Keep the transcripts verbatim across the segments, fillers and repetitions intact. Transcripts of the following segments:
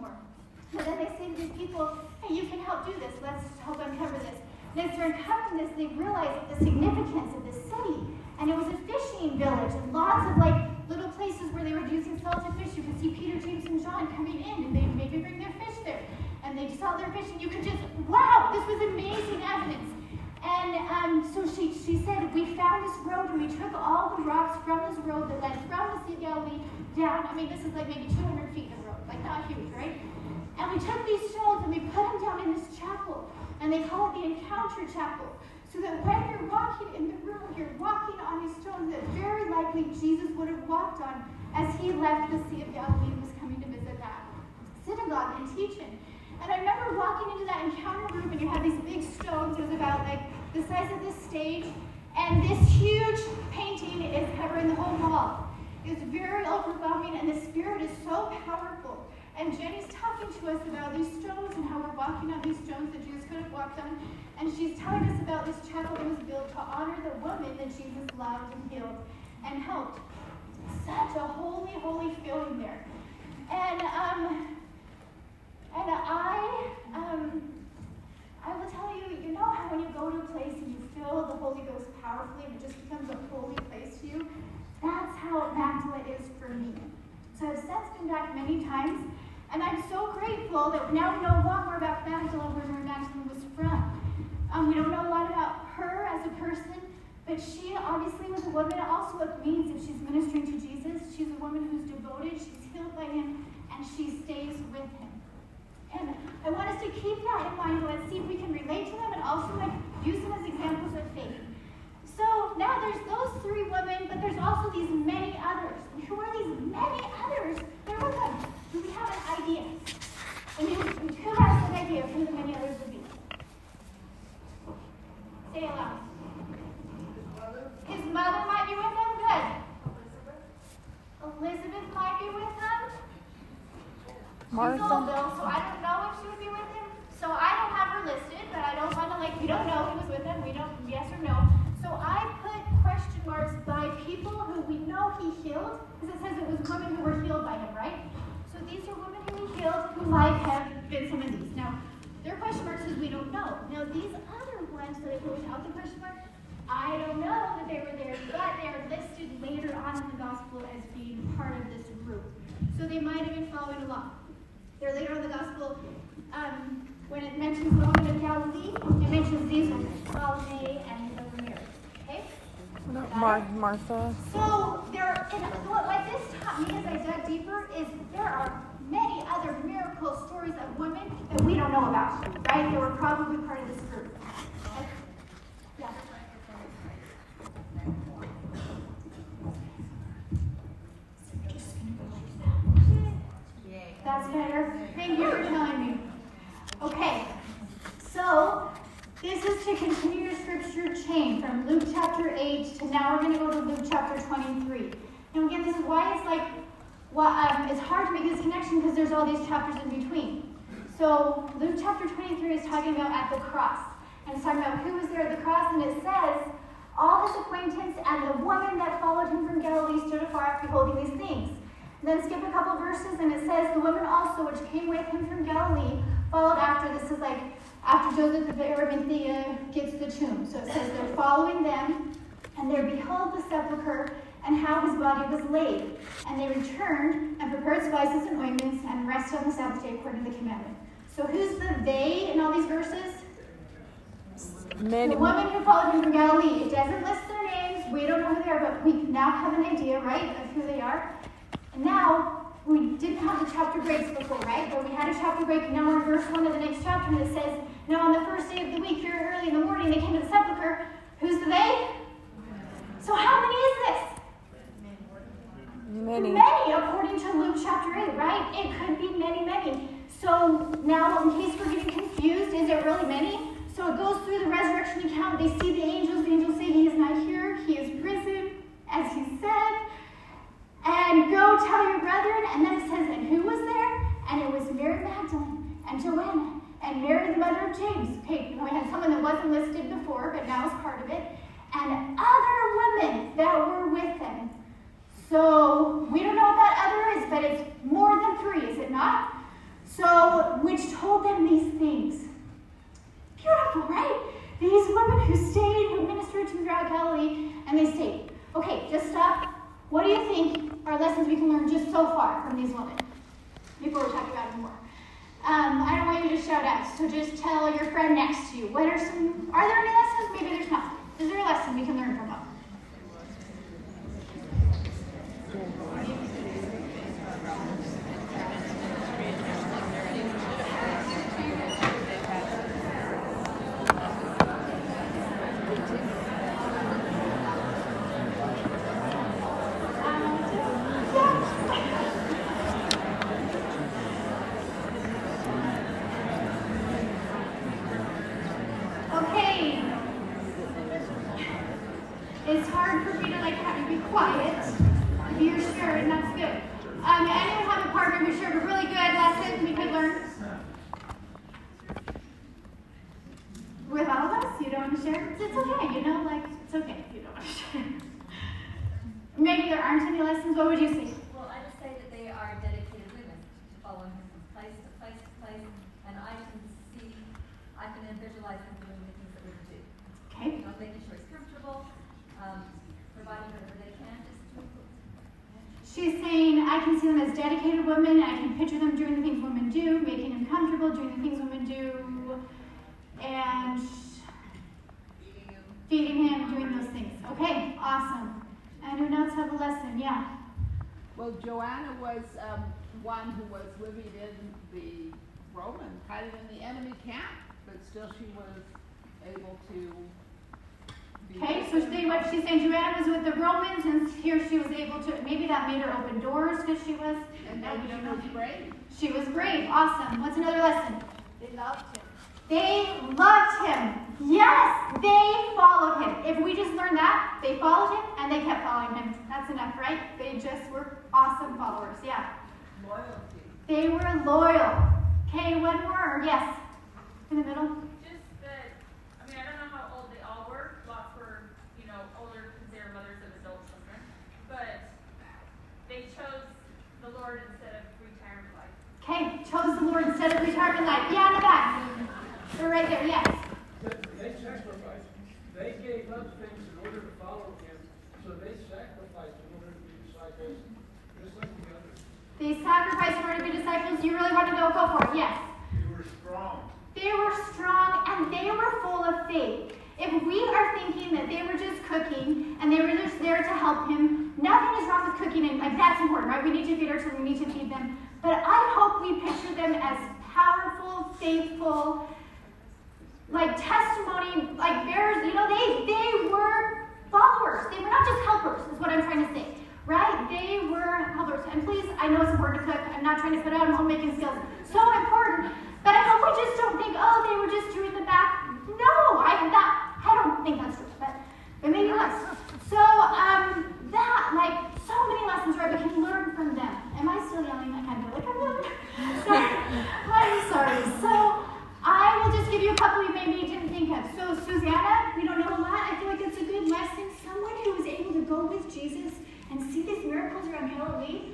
more. And then they say to these people, hey, you can help do this. Let's help uncover this. And as they're uncovering this, they realize the significance of this city. And it was a fishing village and lots of like little places where they were using salt to fish. You could see Peter, James, and John coming in, and they'd maybe bring their fish there. And they saw their fish, and you could just, wow, this was amazing evidence. And um, so she, she said, we found this road, and we took all the rocks from this road that went from the Sea of Galilee down. I mean, this is like maybe two hundred feet of road, like not huge, right? And we took these stones, and we put them down in this chapel. And they call it the Encounter Chapel. So that when you're walking in the room, you're walking on these stones that very likely Jesus would have walked on as he left the Sea of Galilee and was coming to visit that synagogue and teaching. And I remember walking into that encounter room, and you had these big stones. It was about like the size of this stage. And this huge painting is covering the whole wall. It's very overwhelming, and the Spirit is so powerful. And Jenny's talking to us about these stones and how we're walking on these stones that Jesus could have walked on. And she's telling us about this chapel that was built to honor the woman that Jesus loved and healed and helped. Such a holy, holy feeling there. And um, and I, um, I will tell you, you know how when you go to a place and you feel the Holy Ghost powerfully and it just becomes a holy place to you? That's how Magdala is for me. So I've since been back many times, and I'm so grateful that now we know a lot more about Magdala, where Mary Magdalene was from. Um, we don't know a lot about her as a person, but she obviously was a woman. Also, what means if she's ministering to Jesus, she's a woman who's devoted, she's healed by him, and she stays with him. And I want us to keep that in mind. Let's see if we can relate to them and also like use them as examples of faith. So now there's those three women, but there's also these many others. And who are these many others? There were them. Do we have an idea? I mean, who has an idea of who the many others would be? Say it loud. His mother. His mother might be with them. Good. Elizabeth. Elizabeth might be with them. Martha. She's old though, so I don't know if she would be with him. So I don't have her listed, but I don't want to like. We don't know who was with him. We don't. Yes or no. So I put question marks by people who we know he healed, because it says it was women who were healed by him, right? So these are women who he healed who might have been some of these. Now, their question marks is we don't know. Now, these other ones that are without the question mark, I don't know that they were there, but they are listed later on in the gospel as being part of this group. So they might have been following along. They're later on in the gospel. Um, when it mentions the women of Galilee, it mentions these women, Salome and Martha. So there are, and what, what this taught me as I dug deeper is there are many other miracle stories of women that we don't know about, right? They were probably part of this group. Okay. Yeah. That's better. Thank you for telling me. Okay. So this is to continue your scripture chain from Luke chapter eight to now we're going to go to Luke chapter twenty-three. Now again, this is why it's like, well, um, it's hard to make this connection because there's all these chapters in between. So Luke chapter twenty-three is talking about at the cross. And it's talking about who was there at the cross. And it says, all his acquaintance and the woman that followed him from Galilee stood afar beholding these things. And then skip a couple verses and it says, the woman also which came with him from Galilee followed after. This is like, after Joseph of Arimathea gets the tomb. So it says they're following them, and they beheld the sepulchre and how his body was laid. And they returned and prepared spices and ointments and rested on the Sabbath day according to the commandment. So who's the they in all these verses? Many. The woman who followed him from Galilee. It doesn't list their names. We don't know who they are, but we now have an idea, right, of who they are. And now, we didn't have the chapter breaks before, right? But we had a chapter break, and now we're in verse one of the next chapter, and it says, now on the first day of the week, very early in the morning, they came to the sepulchre. Who's the they? So how many is this? Many. Many, according to Luke chapter eight, right? It could be many, many. So now, in case we're getting confused, is it really many? So it goes through the resurrection account. They see the angels. The angels say, he is not here. He is risen, as he said. And go tell your brethren. And then it says, and who was there? And it was Mary Magdalene and Joanna and Mary the mother of James. Okay, we had someone that wasn't listed before, but now is part of it. And other women that were with them. So we don't know what that other is, but it's more than three, is it not? So, which told them these things. Beautiful, right? These women who stayed, who ministered to throughout Galilee, and they stayed. Okay, just stop. What do you think are lessons we can learn just so far from these women? Before we talk about it more. Um, I don't want you to shout out, so just tell your friend next to you. What are some, are there any lessons? Maybe there's not. Is there a lesson we can learn from them? Joanna was um, one who was living in the Roman, kind of in the enemy camp, but still she was able to be... Okay, so they, what she's saying, Joanna was with the Romans, and here she was able to, maybe that made her open doors because she was... And then she was brave. She was brave, awesome. What's another lesson? They loved him. They loved him. Yes, they followed him. If we just learned that, they followed him, and they kept following him. That's enough, right? They just were awesome followers, yeah. Loyalty. They were loyal. Okay, one word, yes. In the middle. Just that, I mean, I don't know how old they all were. Lots were, you know, older because they were mothers of adult children. But they chose the Lord instead of retirement life. Okay, chose the Lord instead of retirement life. Yeah, in the back. They're right there, yes. They sacrificed. They gave up things in order to follow him, so they sacrificed in order to be disciples. Just like the others. They sacrificed in order to be disciples. You really want to go? Go for it, yes. They were strong. They were strong, and they were full of faith. If we are thinking that they were just cooking, and they were just there to help him, nothing is wrong with cooking, and like that's important, right? We need to feed our children, we need to feed them. But I hope we picture them as powerful, faithful, like testimony, like bearers, you know, they they were followers. They were not just helpers, is what I'm trying to say, right? They were helpers. And please, I know it's important to cook. I'm not trying to put out homemaking skills. So important. But I hope we just don't think, oh, they were just two in the back. No, I that I don't think that's true, but, but maybe less. So um, that, like, so many lessons, right, we can learn from them. Am I still yelling? I kind of feel like I'm yelling. Sorry. I'm sorry. So... I will just give you a couple you maybe didn't think of. So Susanna, we don't know a lot. I feel like it's a good lesson. Someone who was able to go with Jesus and see these miracles around Galilee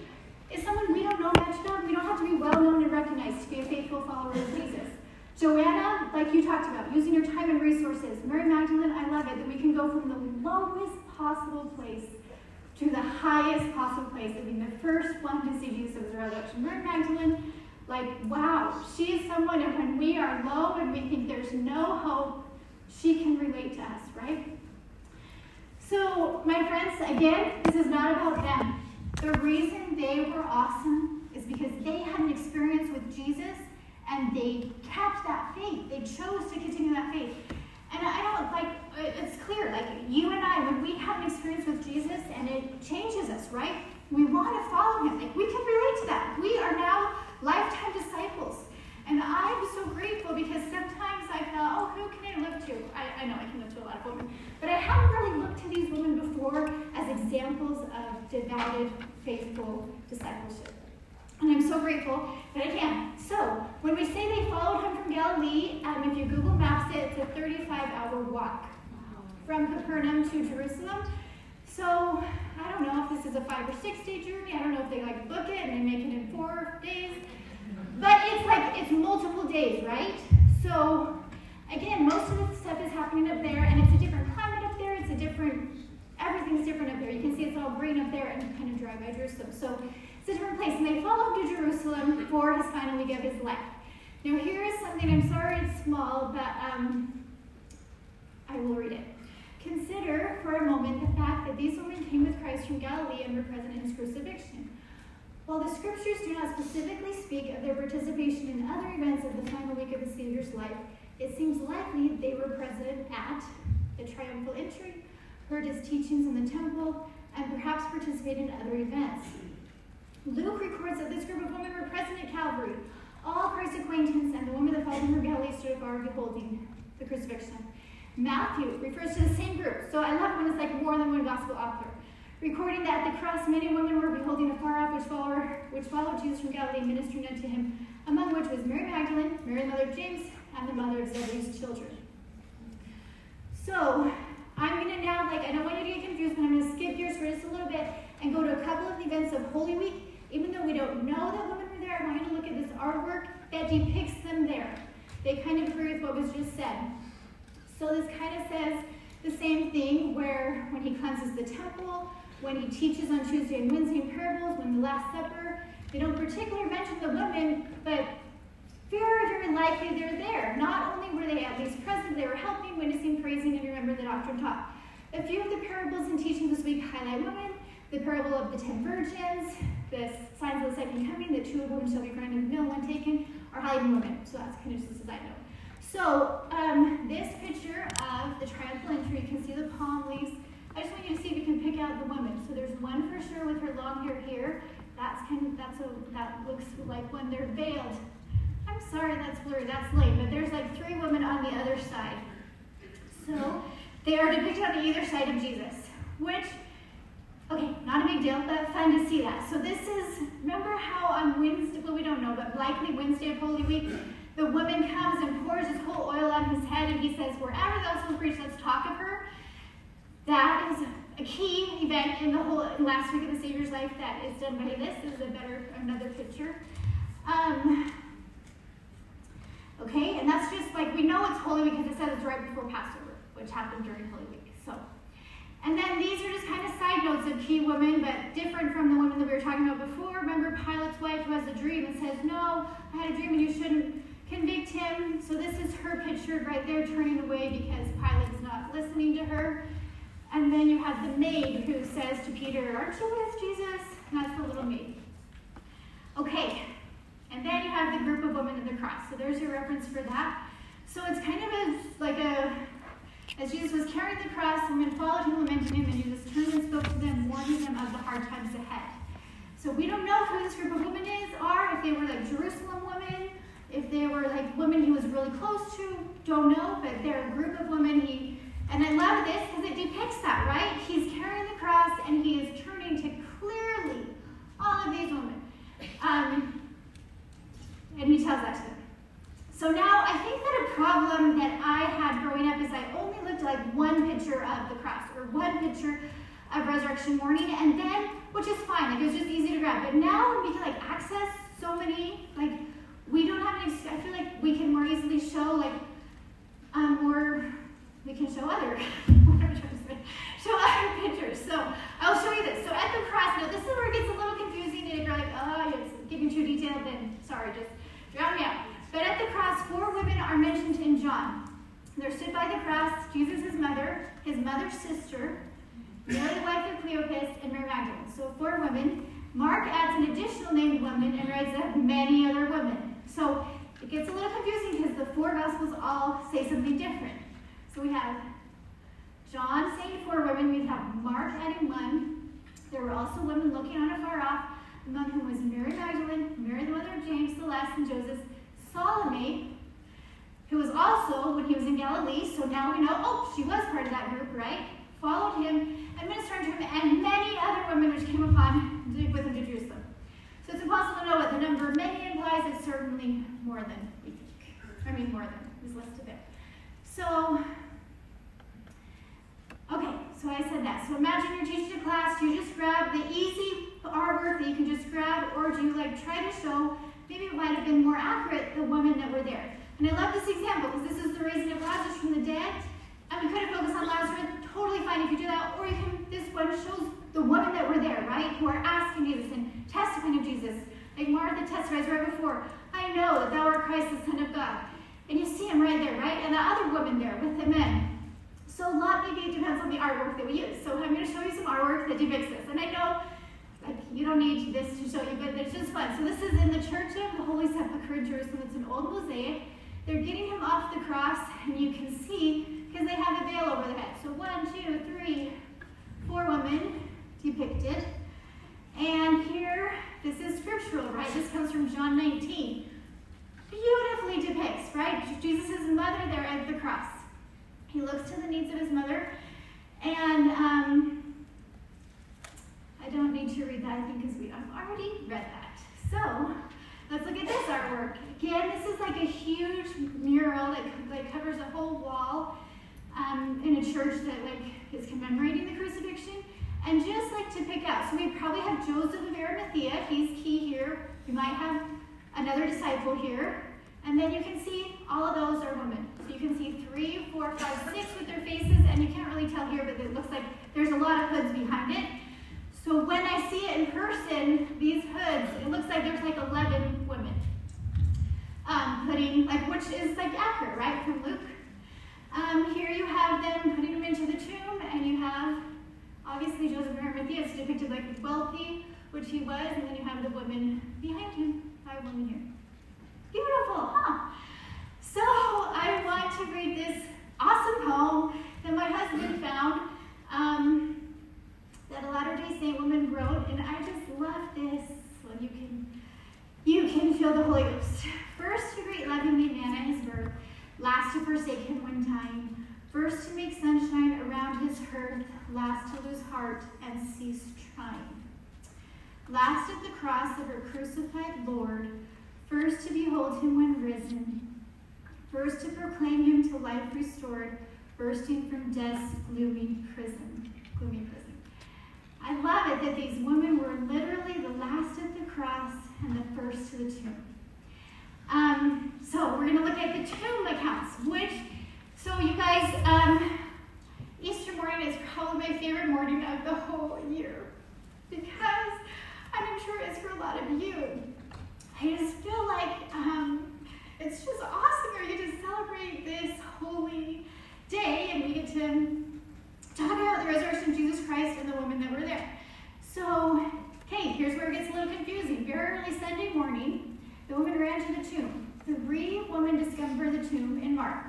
is someone we don't know much about. We don't have to be well-known and recognized to be a faithful follower of Jesus. Joanna, like you talked about, using your time and resources. Mary Magdalene, I love it that we can go from the lowest possible place to the highest possible place. I mean, the first one to see Jesus was the resurrection. Mary Magdalene, like, wow, she is someone, and when we are low and we think there's no hope, she can relate to us, right? So, my friends, again, this is not about them. The reason they were awesome is because they had an experience with Jesus, and they kept that faith. They chose to continue that faith. And I don't, like, it's clear, like, you and I, when we have an experience with Jesus, and it changes us, right? We want to follow him. Like, we can relate to that. We are now lifetime disciples. And I'm so grateful because sometimes I thought, oh, who can I look to? I, I know I can look to a lot of women, but I haven't really looked to these women before as examples of devoted, faithful discipleship. And I'm so grateful that I can. So, when we say they followed him from Galilee, um, if you Google Maps it, it's a thirty-five hour walk from Capernaum to Jerusalem. So, I don't know if this is a five or six day journey. I don't know if they like book it and they make it in four days. But it's like it's multiple days, right? So again, most of the stuff is happening up there, and it's a different climate up there. It's a different, everything's different up there. You can see it's all green up there and kind of dry by Jerusalem. So it's a different place. And they follow him to Jerusalem for his final week of his life. Now here is something, I'm sorry it's small, but um, I will read it. Consider for a moment the fact that these women came with Christ from Galilee and were present in his crucifixion. While the scriptures do not specifically speak of their participation in other events of the final week of the Savior's life, it seems likely they were present at the triumphal entry, heard his teachings in the temple, and perhaps participated in other events. Luke records that this group of women were present at Calvary. All Christ's acquaintance and the woman that followed him from Galilee stood afar beholding the crucifixion. Matthew refers to the same group, so I love when it's like more than one gospel author. Recording that at the cross, many women were beholding afar off, which followed, which followed Jesus from Galilee, ministering unto him, among which was Mary Magdalene, Mary the mother of James, and the mother of Zebedee's children. So, I'm going to now, like, I don't want you to get confused, but I'm going to skip gears for just a little bit and go to a couple of the events of Holy Week. Even though we don't know that women were there, I want you to look at this artwork that depicts them there. They kind of agree with what was just said. So this kind of says the same thing where when he cleanses the temple, when he teaches on Tuesday and Wednesday in parables, when the Last Supper, they don't particularly mention the women, but very, very likely they're there. Not only were they at least present, they were helping, witnessing, praising, and remember the doctrine taught. A few of the parables and teachings this week highlight women, the parable of the ten virgins, the signs of the second coming, the two of whom shall be granted a meal, one taken, are highlighting women. So that's kind of just as I know. So um, this picture of the triumphal entry, you can see the palm leaves. I just want you to see if you can pick out the woman. So there's one for sure with her long hair here. That's kind of, that's a, that looks like when they're veiled. I'm sorry, that's blurry, that's late, but there's like three women on the other side. So they are depicted on either side of Jesus, which, okay, not a big deal, but fun to see that. So this is, remember how on Wednesday, well we don't know, but likely Wednesday of Holy Week, the woman comes and pours his whole oil on his head, and he says, wherever thou shalt preach, let's talk of her. That is a key event in the whole last week of the Savior's life that is done by this. This is a better, another picture. Um, okay, and that's just like, we know it's Holy Week because it says it's right before Passover, which happened during Holy Week. So, and then these are just kind of side notes of key women, but different from the women that we were talking about before. Remember Pilate's wife who has a dream and says, no, I had a dream and you shouldn't convict him. So this is her pictured right there turning away because Pilate's not listening to her. And then you have the maid who says to Peter, aren't you with Jesus? And that's the little maid. Okay, and then you have the group of women at the cross. So there's your reference for that. So it's kind of a, like a, as Jesus was carrying the cross, women followed him, lamenting him, and Jesus turned and spoke to them, warning them of the hard times ahead. So we don't know who this group of women is, are, if they were like Jerusalem women, if they were like women he was really close to, don't know, but they're a group of women he, and I love this because it depicts that, right? He's carrying the cross and he is turning to clearly all of these women. Um, and he tells that to them. So now I think that a problem that I had growing up is I only looked like one picture of the cross or one picture of resurrection morning, and then, which is fine, like it was just easy to grab. But now we can like access so many, like we don't have an excuse. I feel like we can more easily show like um, more... we can show other, show other pictures. So I'll show you this. So at the cross, now this is where it gets a little confusing, and if you're like, oh, it's getting too detailed, then sorry, just drown me out. But at the cross, four women are mentioned in John. They're stood by the cross, Jesus' his mother, his mother's sister, Mary the wife of Cleopas, and Mary Magdalene. So four women. Mark adds an additional named woman and writes up many other women. So it gets a little confusing because the four Gospels all say something different. So we have John saying four women, we have Mark adding one. There were also women looking on afar off, among whom was Mary Magdalene, Mary the mother of James, the last, and Joseph, Salome, who was also, when he was in Galilee, so now we know, oh, she was part of that group, right? Followed him, and ministered to him, and many other women which came upon with him to Jerusalem. So it's impossible to know what the number of many implies. It's certainly more than we think. I mean, more than is listed there. So... okay, so I said that. So imagine you're teaching a class, you just grab the easy artwork that you can just grab, or do you like try to show, maybe it might have been more accurate, the women that were there. And I love this example because this is the raising of Lazarus from the dead. And we could have focused on Lazarus, totally fine if you do that, or you can, this one shows the women that were there, right? Who are asking Jesus and testifying of Jesus. Like Martha testifies right before, I know that thou art Christ, the Son of God. And you see him right there, right? And the other woman there with the men. So a lot maybe depends on the artwork that we use. So I'm going to show you some artwork that depicts this. And I know like, you don't need this to show you, but it's just fun. So this is in the Church of the Holy Sepulchre in Jerusalem. It's an old mosaic. They're getting him off the cross, and you can see, because they have a veil over their head. So one, two, three, four women depicted. And here, this is scriptural, right? This comes from John nineteen. Beautifully depicts, right? Jesus' mother there at the cross. He looks to the needs of his mother. And um, I don't need to read that, I think, because we have already read that. So let's look at this artwork. Again, this is like a huge mural that, that covers a whole wall um, in a church that like is commemorating the crucifixion. And just like to pick out, so we probably have Joseph of Arimathea. He's key here. We might have another disciple here. And then you can see all of those are women. So you can see three, four, five, six with their faces, and you can't really tell here, but it looks like there's a lot of hoods behind it. So when I see it in person, these hoods, it looks like there's like eleven women. Um, putting, like, which is like accurate, right, from Luke. Um, here you have them putting them into the tomb, and you have, obviously, Joseph of Arimathea is depicted like wealthy, which he was, and then you have the women behind him, five women here. Beautiful, huh? So I want to read this awesome poem that my husband found um, that a Latter-day Saint woman wrote, and I just love this. Well, you can, you can feel the Holy Ghost. First to great loving me man at his birth, last to forsake him when dying, first to make sunshine around his hearth, last to lose heart and cease trying. Last at the cross of her crucified Lord, first to behold him when risen, first to proclaim him to life restored, bursting from death's gloomy prison. Gloomy prison. I love it that these women were literally the last at the cross and the first to the tomb. Um, so we're going to look at the tomb accounts, which, so you guys, um, Easter morning is probably my favorite morning of the whole year because, and I'm sure it's for a lot of you, I just feel like um, it's just awesome that we get to celebrate this holy day and we get to talk about the resurrection of Jesus Christ and the women that were there. So, hey, here's where it gets a little confusing. Very early Sunday morning, the women ran to the tomb. Three women discovered the tomb in Mark,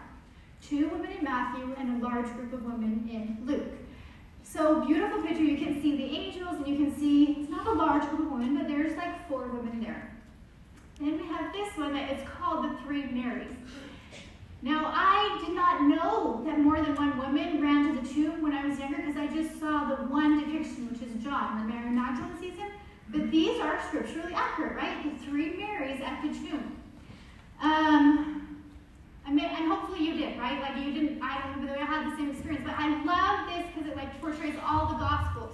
two women in Matthew, and a large group of women in Luke. So, beautiful picture. You can see the angels and you can see, it's not a large group of women, but there's like four women there. Then we have this one that is called the Three Marys. Now, I did not know that more than one woman ran to the tomb when I was younger because I just saw the one depiction, which is John, the Mary Magdalene sees him. But these are scripturally accurate, right? The Three Marys at the tomb. Um, I mean, and hopefully you did, right? Like you didn't, I don't know, but I had the same experience. But I love this because it like portrays all the Gospels.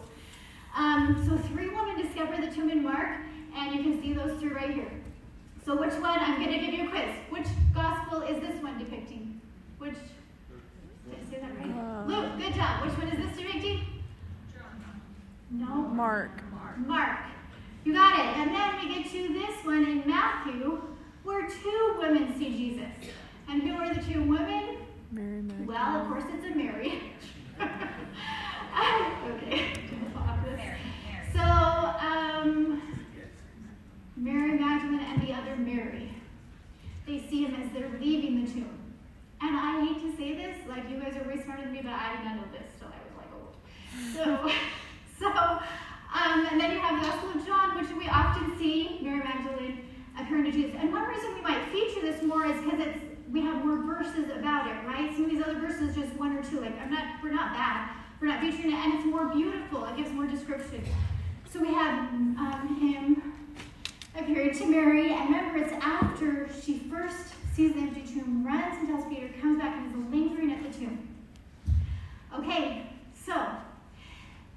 Um, so three women discover the tomb in Mark, and you can see those three right here. So which one, I'm going to give you a quiz. Which gospel is this one depicting? Which, did I say that right? Uh, Luke, good job. Which one is this depicting? John. No. Mark. Mark. Mark. You got it. And then we get to this one in Matthew, where two women see Jesus. And who are the two women? Mary Magdalene. Well, of course it's a Mary. Okay. Mary. So, um... Mary Magdalene and the other Mary. They see him as they're leaving the tomb. And I hate to say this, like you guys are way smarter than me, but I did not know this till I was like old. So, so, um, and then you have the Gospel of John, which we often see Mary Magdalene appearing to Jesus. And one reason we might feature this more is because it's we have more verses about it, right? Some of these other verses just one or two. Like I'm not, we're not bad. We're not featuring it, and it's more beautiful. It gives more description. So we have um, him. Appeared to Mary, and remember it's after she first sees the empty tomb, runs and tells Peter, comes back and is lingering at the tomb. Okay, so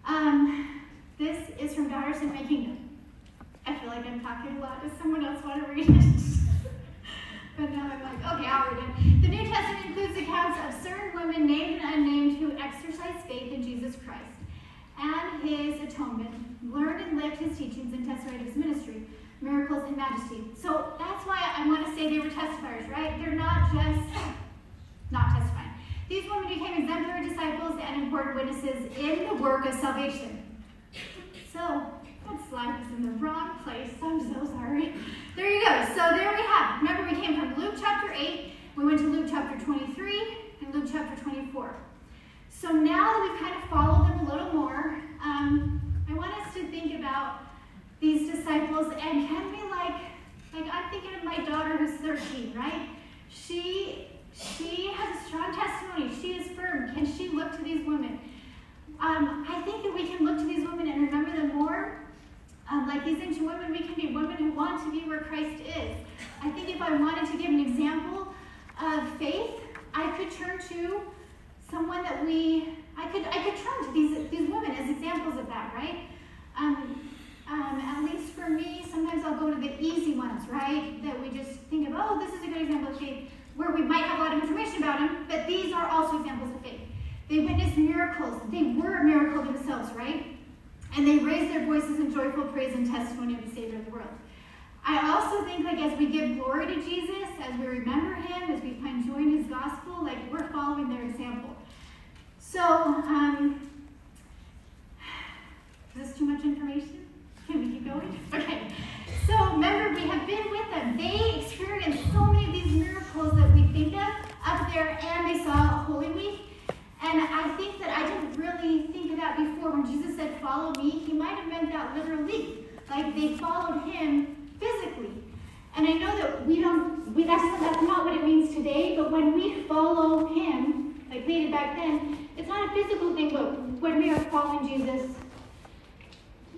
um, This is from Daughters in Making. I feel like I'm talking a lot. Does someone else want to read it? But now I'm like, okay, I'll read it. The New Testament includes accounts of certain women, named and unnamed, who exercised faith in Jesus Christ and his atonement, learned and lived his teachings and testified of his ministry, miracles, and majesty. So that's why I want to say they were testifiers, right? They're not just not testifying. These women became exemplary disciples and important witnesses in the work of salvation. So that slide was in the wrong place. I'm so sorry. There you go. So there we have. Remember, we came from Luke chapter eight. We went to Luke chapter twenty-three and Luke chapter twenty-four. So now that we've kind of followed them a little more, um, I want us to think about these disciples and can we like, like I'm thinking of my daughter who's thirteen, right? She, she has a strong testimony. She is firm. Can she look to these women? Um, I think that we can look to these women and remember them more. Um, like these ancient women, we can be women who want to be where Christ is. I think if I wanted to give an example of faith, I could turn to someone that we, I could I could turn to these these women as examples of that, right? Um, um, at least for me, sometimes I'll go to the easy ones, right? That we just think of, oh, this is a good example of faith, where we might have a lot of information about them, but these are also examples of faith. They witnessed miracles. They were a miracle themselves, right? And they raised their voices in joyful praise and testimony of the Savior of the world. I also think, like, as we give glory to Jesus, as we remember him, as we find joy in his gospel, like, we're following their example. So, um, is this too much information? Can we keep going? Okay. So, remember, we have been with them. They experienced so many of these miracles that we think of up there, and they saw Holy Week. And I think that I didn't really think of that before. When Jesus said, follow me, he might have meant that literally. Like, they followed him physically. And I know that we don't, we, that's, that's not what it means today, but when we follow him, like they did back then, it's not a physical thing, but when we are following Jesus,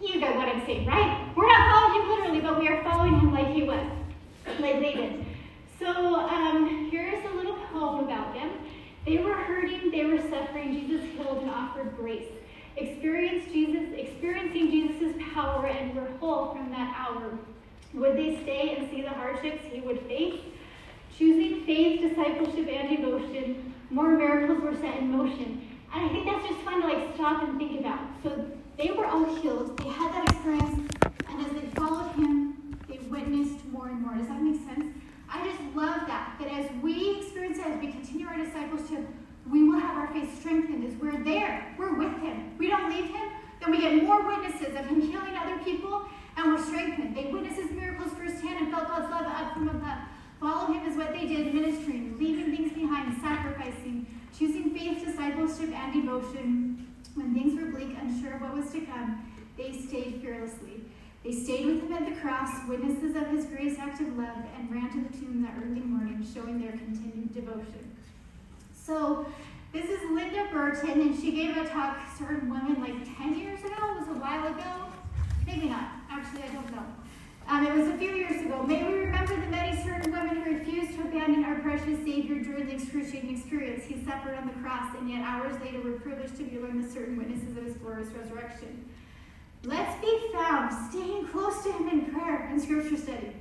you get what I'm saying, right? We're not following him literally, but we are following him like he was, like they did. So um, here's a little poem about them. They were hurting, they were suffering, Jesus healed and offered grace. Experienced Jesus, experiencing Jesus' power and were whole from that hour. Would they stay and see the hardships he would face? Choosing faith, discipleship, and devotion, more miracles were set in motion. And I think that's just fun to like stop and think about. So they were all healed, they had that experience, and as they followed him, they witnessed more and more. Does that make sense? I just love that, that as we experience it, as we continue our discipleship, we will have our faith strengthened as we're there. We're with him. We don't leave him. Then we get more witnesses of him healing other people, and we're strengthened. They witnessed his miracles firsthand and felt God's love up from above. Follow him is what they did, ministering, leaving things behind, sacrificing, choosing faith, discipleship, and devotion. When things were bleak, unsure of what was to come, they stayed fearlessly. They stayed with him at the cross, witnesses of his grace, act of love, and ran to the tomb that early morning, showing their continued devotion. So this is Linda Burton, and she gave a talk to certain women like ten years ago. It was a while ago. Maybe not. Actually, I don't know. Um, it was a few years ago. May we remember the many certain women who refused to abandon our precious Savior during the excruciating experience he suffered on the cross, and yet hours later were privileged to be among the certain witnesses of his glorious resurrection. Let's be found staying close to him in prayer and scripture study.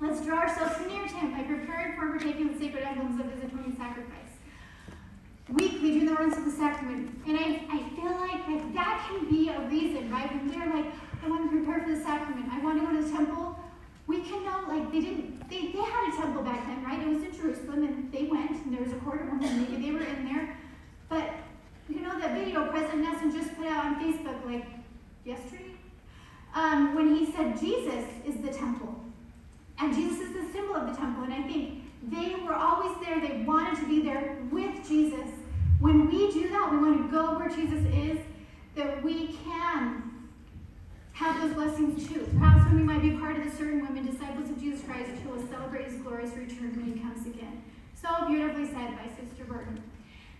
Let's draw ourselves near to him by preparing for partaking the sacred emblems of his atoning sacrifice. Weekly do the runs of the sacrament. And I, I feel like, like that can be a reason, right? When they're like, I want to prepare for the sacrament. I want to go to the temple. We can know, like, they didn't, they, they had a temple back then, right? It was in Jerusalem, and they went, and there was a court room, and maybe they were in there. But, you know, that video President Nelson just put out on Facebook, like, yesterday, um, when he said Jesus is the temple, and Jesus is the symbol of the temple, and I think they were always there, they wanted to be there with Jesus. When we do that, we want to go where Jesus is, that we can have those blessings too. Perhaps when we might be part of the certain women, disciples of Jesus Christ, who will celebrate his glorious return when he comes again. So beautifully said by Sister Burton.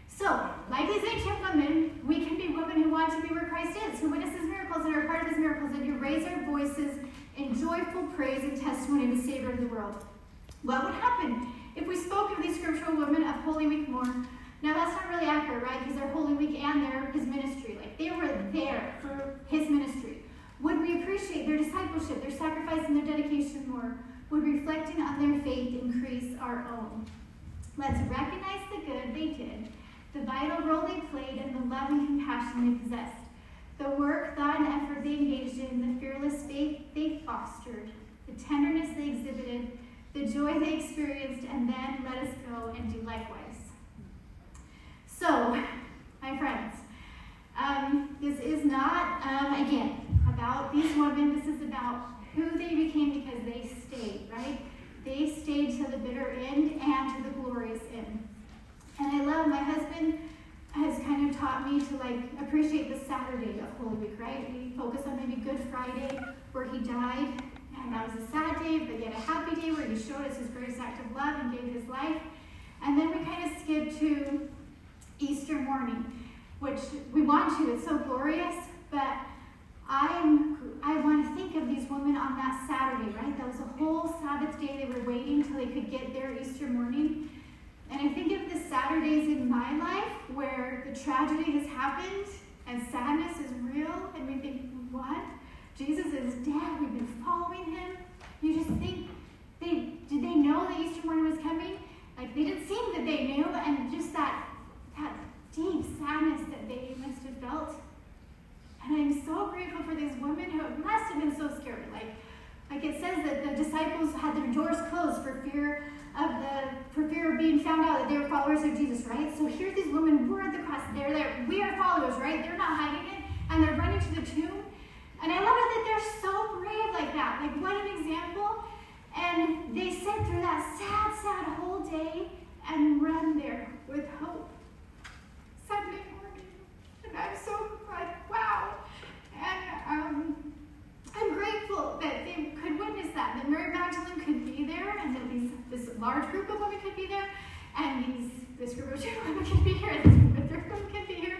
So, like these ancient women, we can be women who want to be where Christ is, who witness his miracles and are part of his miracles, and who raise our voices in joyful praise and testimony of the Savior of the world. What would happen if we spoke of these scriptural women of Holy Week more? Now that's not really accurate, right? Because they're Holy Week and they're his ministry. Like they were there for his ministry. Would we appreciate their discipleship, their sacrifice, and their dedication more? Would reflecting on their faith increase our own? Let's recognize the good they did, the vital role they played, and the love and compassion they possessed, the work, thought, and effort they engaged in, the fearless faith they fostered, the tenderness they exhibited, the joy they experienced, and then let us go and do likewise. So, my friends, um, this is not, um, again, about these women. This is about who they became because they stayed, right? They stayed to the bitter end and to the glorious end. And I love, my husband has kind of taught me to like appreciate the Saturday of Holy Week, right? We focus on maybe Good Friday where he died, and that was a sad day, but yet a happy day where he showed us his greatest act of love and gave his life. And then we kind of skip to Easter morning, which we want to, it's so glorious, but I'm, I want to think of these women on that Saturday, right? That was a whole Sabbath day. They were waiting until they could get their Easter morning. And I think of the Saturdays in my life where the tragedy has happened and sadness is real, and we think, what? Jesus is dead. We've been following him. You just think, they did they know that Easter morning was coming? Like, they didn't seem that they knew, and just that, that deep sadness that they must have felt. And I'm so grateful for these women who must have been so scared. Like, like it says that the disciples had their doors closed for fear of the for fear of being found out that they were followers of Jesus, right? So here these women were at the cross. They're there. We are followers, right? They're not hiding it, and they're running to the tomb. And I love it that they're so brave like that. Like, what an example. And they sit through that sad, sad whole day and run there with hope. Sunday morning. And I'm so like, wow. And um, I'm grateful that they could witness that, that Mary Magdalene could be there, and that these, this large group of women could be there, and these, this group of two women could be here, and this group of three women could be here.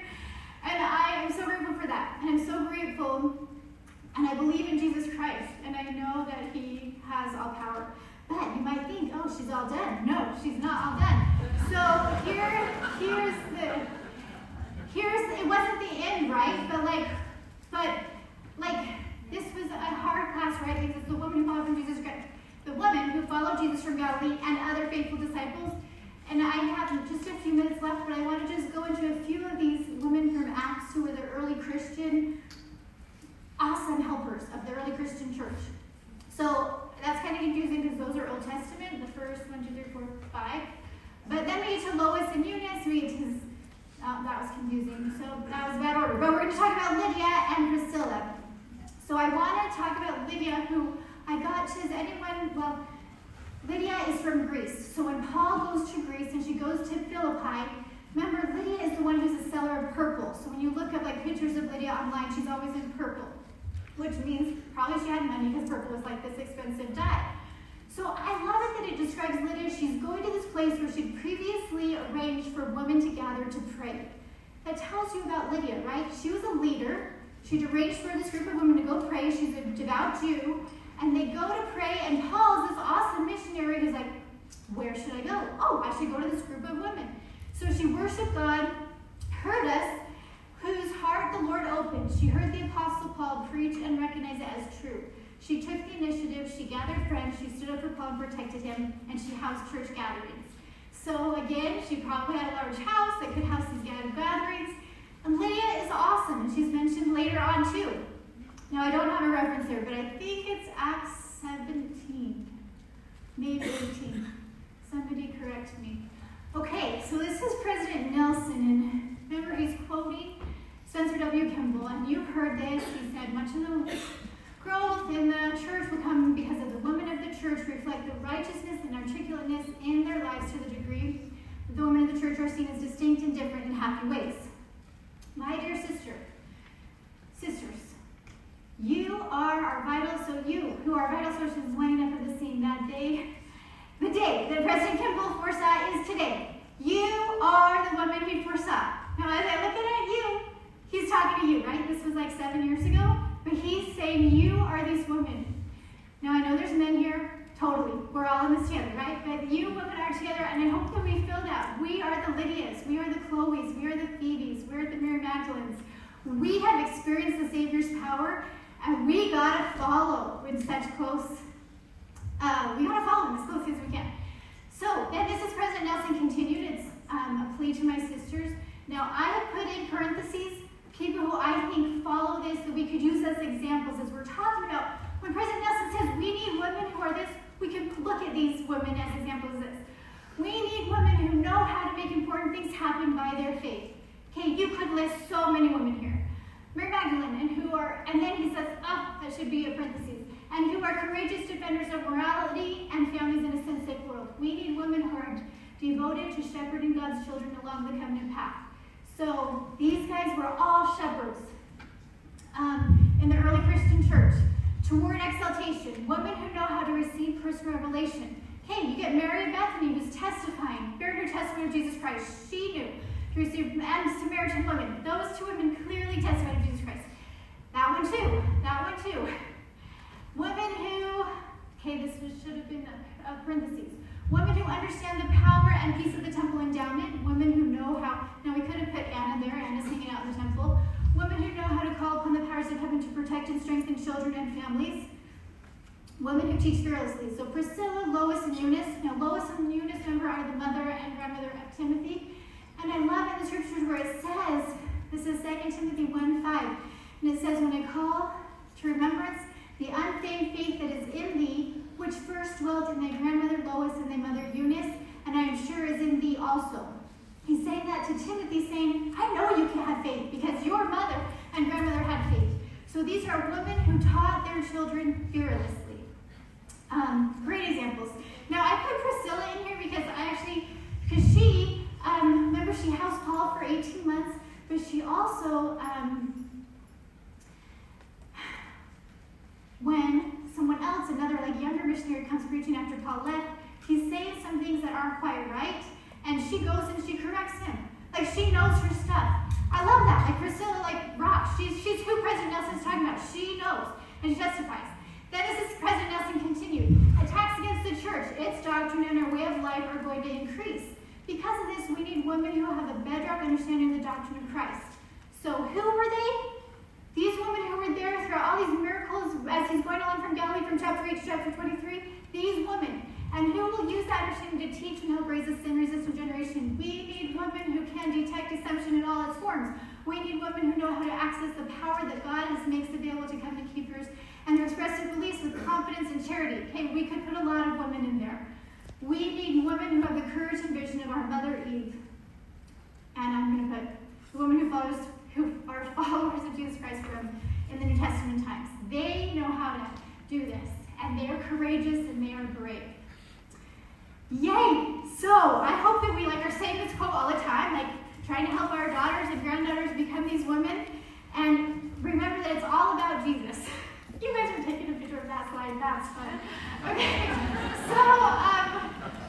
And I am so grateful for that. And I'm so grateful. And I believe in Jesus Christ, and I know that he has all power. But you might think, oh, she's all done. No, she's not all done. So here, here's the, here's, it wasn't the end, right? But like, but like, this was a hard class, right? Because the woman who followed from Jesus Christ, the woman who followed Jesus from Galilee and other faithful disciples. And I have just a few minutes left, but I want to just go into a few of these women from Acts who were the early Christian awesome helpers of the early Christian church. So that's kind of confusing because those are Old Testament, the first one, two, three, four, five. But then we get to Lois and Eunice. We get to, oh, that was confusing. So that was bad order. But we're going to talk about Lydia and Priscilla. So I want to talk about Lydia, who I got to, is anyone, well, Lydia is from Greece. So when Paul goes to Greece and she goes to Philippi, remember, Lydia is the one who's a seller of purple. So when you look up like pictures of Lydia online, she's always in purple, which means probably she had money because purple was like this expensive dye. So I love it that it describes Lydia. She's going to this place where she previously arranged for women to gather to pray. That tells you about Lydia, right? She was a leader. She'd arranged for this group of women to go pray. She's a devout Jew. And they go to pray, and Paul is this awesome missionary who's like, where should I go? Oh, I should go to this group of women. So she worshiped God, heard us, whose heart the Lord opened. She heard the Apostle Paul preach and recognize it as true. She took the initiative, she gathered friends, she stood up for Paul and protected him, and she housed church gatherings. So again, she probably had a large house that could house these gatherings. And Lydia is awesome, and she's mentioned later on too. Now I don't have a reference here, but I think it's Acts seventeen, maybe eighteen. Somebody correct me. Okay, so this is President Nelson, and remember he's quoting Spencer W. Kimball, and you've heard this. He said, much of the growth in the church will come because of the women of the church reflect the righteousness and articulateness in their lives to the degree that the women of the church are seen as distinct and different in happy ways. My dear sister, sisters, you are our vital, so you, who are vital sources, lining up at the scene that day, the day that President Kimball foresaw is today. You are the woman he foresaw. Now, as I look at you, he's talking to you, right? This was like seven years ago, but he's saying you are these women. Now, I know there's men here, totally. we're all in this family, right? But you women are together, and I hope that we feel that. We are the Lydias, we are the Chloes, we are the Phoebes, we are the Mary Magdalenes. We have experienced the Savior's power, and we gotta follow with such close, uh, we gotta follow him as closely as we can. So, then this is President Nelson continued. It's um, a plea to my sisters. Now, I have put in parentheses people who I think follow this, that we could use as examples as we're talking about. When President Nelson says we need women who are this, we can look at these women as examples of this. We need women who know how to make important things happen by their faith. Okay, you could list so many women here. Mary Magdalene, and who are, and then he says, oh, that should be a parenthesis, and who are courageous defenders of morality and families in a sin-sick world. We need women who are devoted to shepherding God's children along the covenant path. So these guys were all shepherds um, in the early Christian church. Toward exaltation, women who know how to receive personal revelation. Okay, you get Mary of Bethany, who's testifying, bearing her testimony of Jesus Christ. She knew to receive, and Samaritan women. Those two women clearly testified of Jesus Christ. That one too, that one too. Women who, okay, this should have been a, a parentheses. Women who understand the power and peace of the temple endowment. Women who know how, now we could have put Anna there, Anna's hanging out in the temple. Women who know how to call upon the powers of heaven to protect and strengthen children and families. Women who teach fearlessly. So Priscilla, Lois, and Eunice. Now Lois and Eunice, remember, are the mother and grandmother of Timothy. And I love in the scriptures where it says, this is Second Timothy one five, and it says, when I call to remembrance the unfeigned faith that is in thee, which first dwelt in thy grandmother Lois and thy mother Eunice, and I am sure is in thee also. He's saying that to Timothy, saying, I know you can have faith because your mother and grandmother had faith. So these are women who taught their children fearlessly. Um, great examples. Now, I put Priscilla in here because I actually, because she, um, remember, she housed Paul for eighteen months, but she also, um, when someone else, another like younger missionary, comes preaching after Paul left, he's saying some things that aren't quite right. And she goes and she corrects him. Like, she knows her stuff. I love that. Like, Priscilla, like, rocks. She's, she's who President Nelson's talking about. She knows, and she justifies. Then this is President Nelson continued. Attacks against the church, its doctrine, and our way of life are going to increase. Because of this, we need women who have a bedrock understanding of the doctrine of Christ. So who were they? These women who were there throughout all these miracles as he's going along from Galilee from chapter eight to chapter twenty-three, these women. And who will use that understanding to teach and help raise a sin-resistant generation? We need women who can detect deception in all its forms. We need women who know how to access the power that God has makes available to covenant keepers and their expressive beliefs with confidence and charity. Okay, we could put a lot of women in there. We need women who have the courage and vision of our mother Eve. And I'm going to put the women who follows, who are followers of Jesus Christ from in the New Testament times. They know how to do this, and they are courageous and they are brave. Yay! So, I hope that we like are saying this quote all the time, like trying to help our daughters and granddaughters become these women, and remember that it's all about Jesus. You guys are taking a picture of that slide, that's fun. Okay, so, um,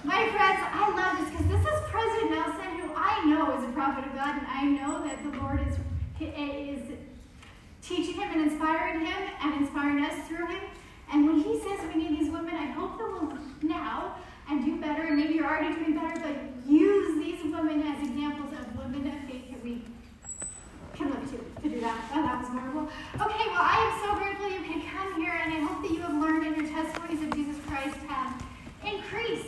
my friends, I love this, because this is President Nelson, who I know is a prophet of God, and I know that the Lord is, is teaching him and inspiring him and inspiring us through him.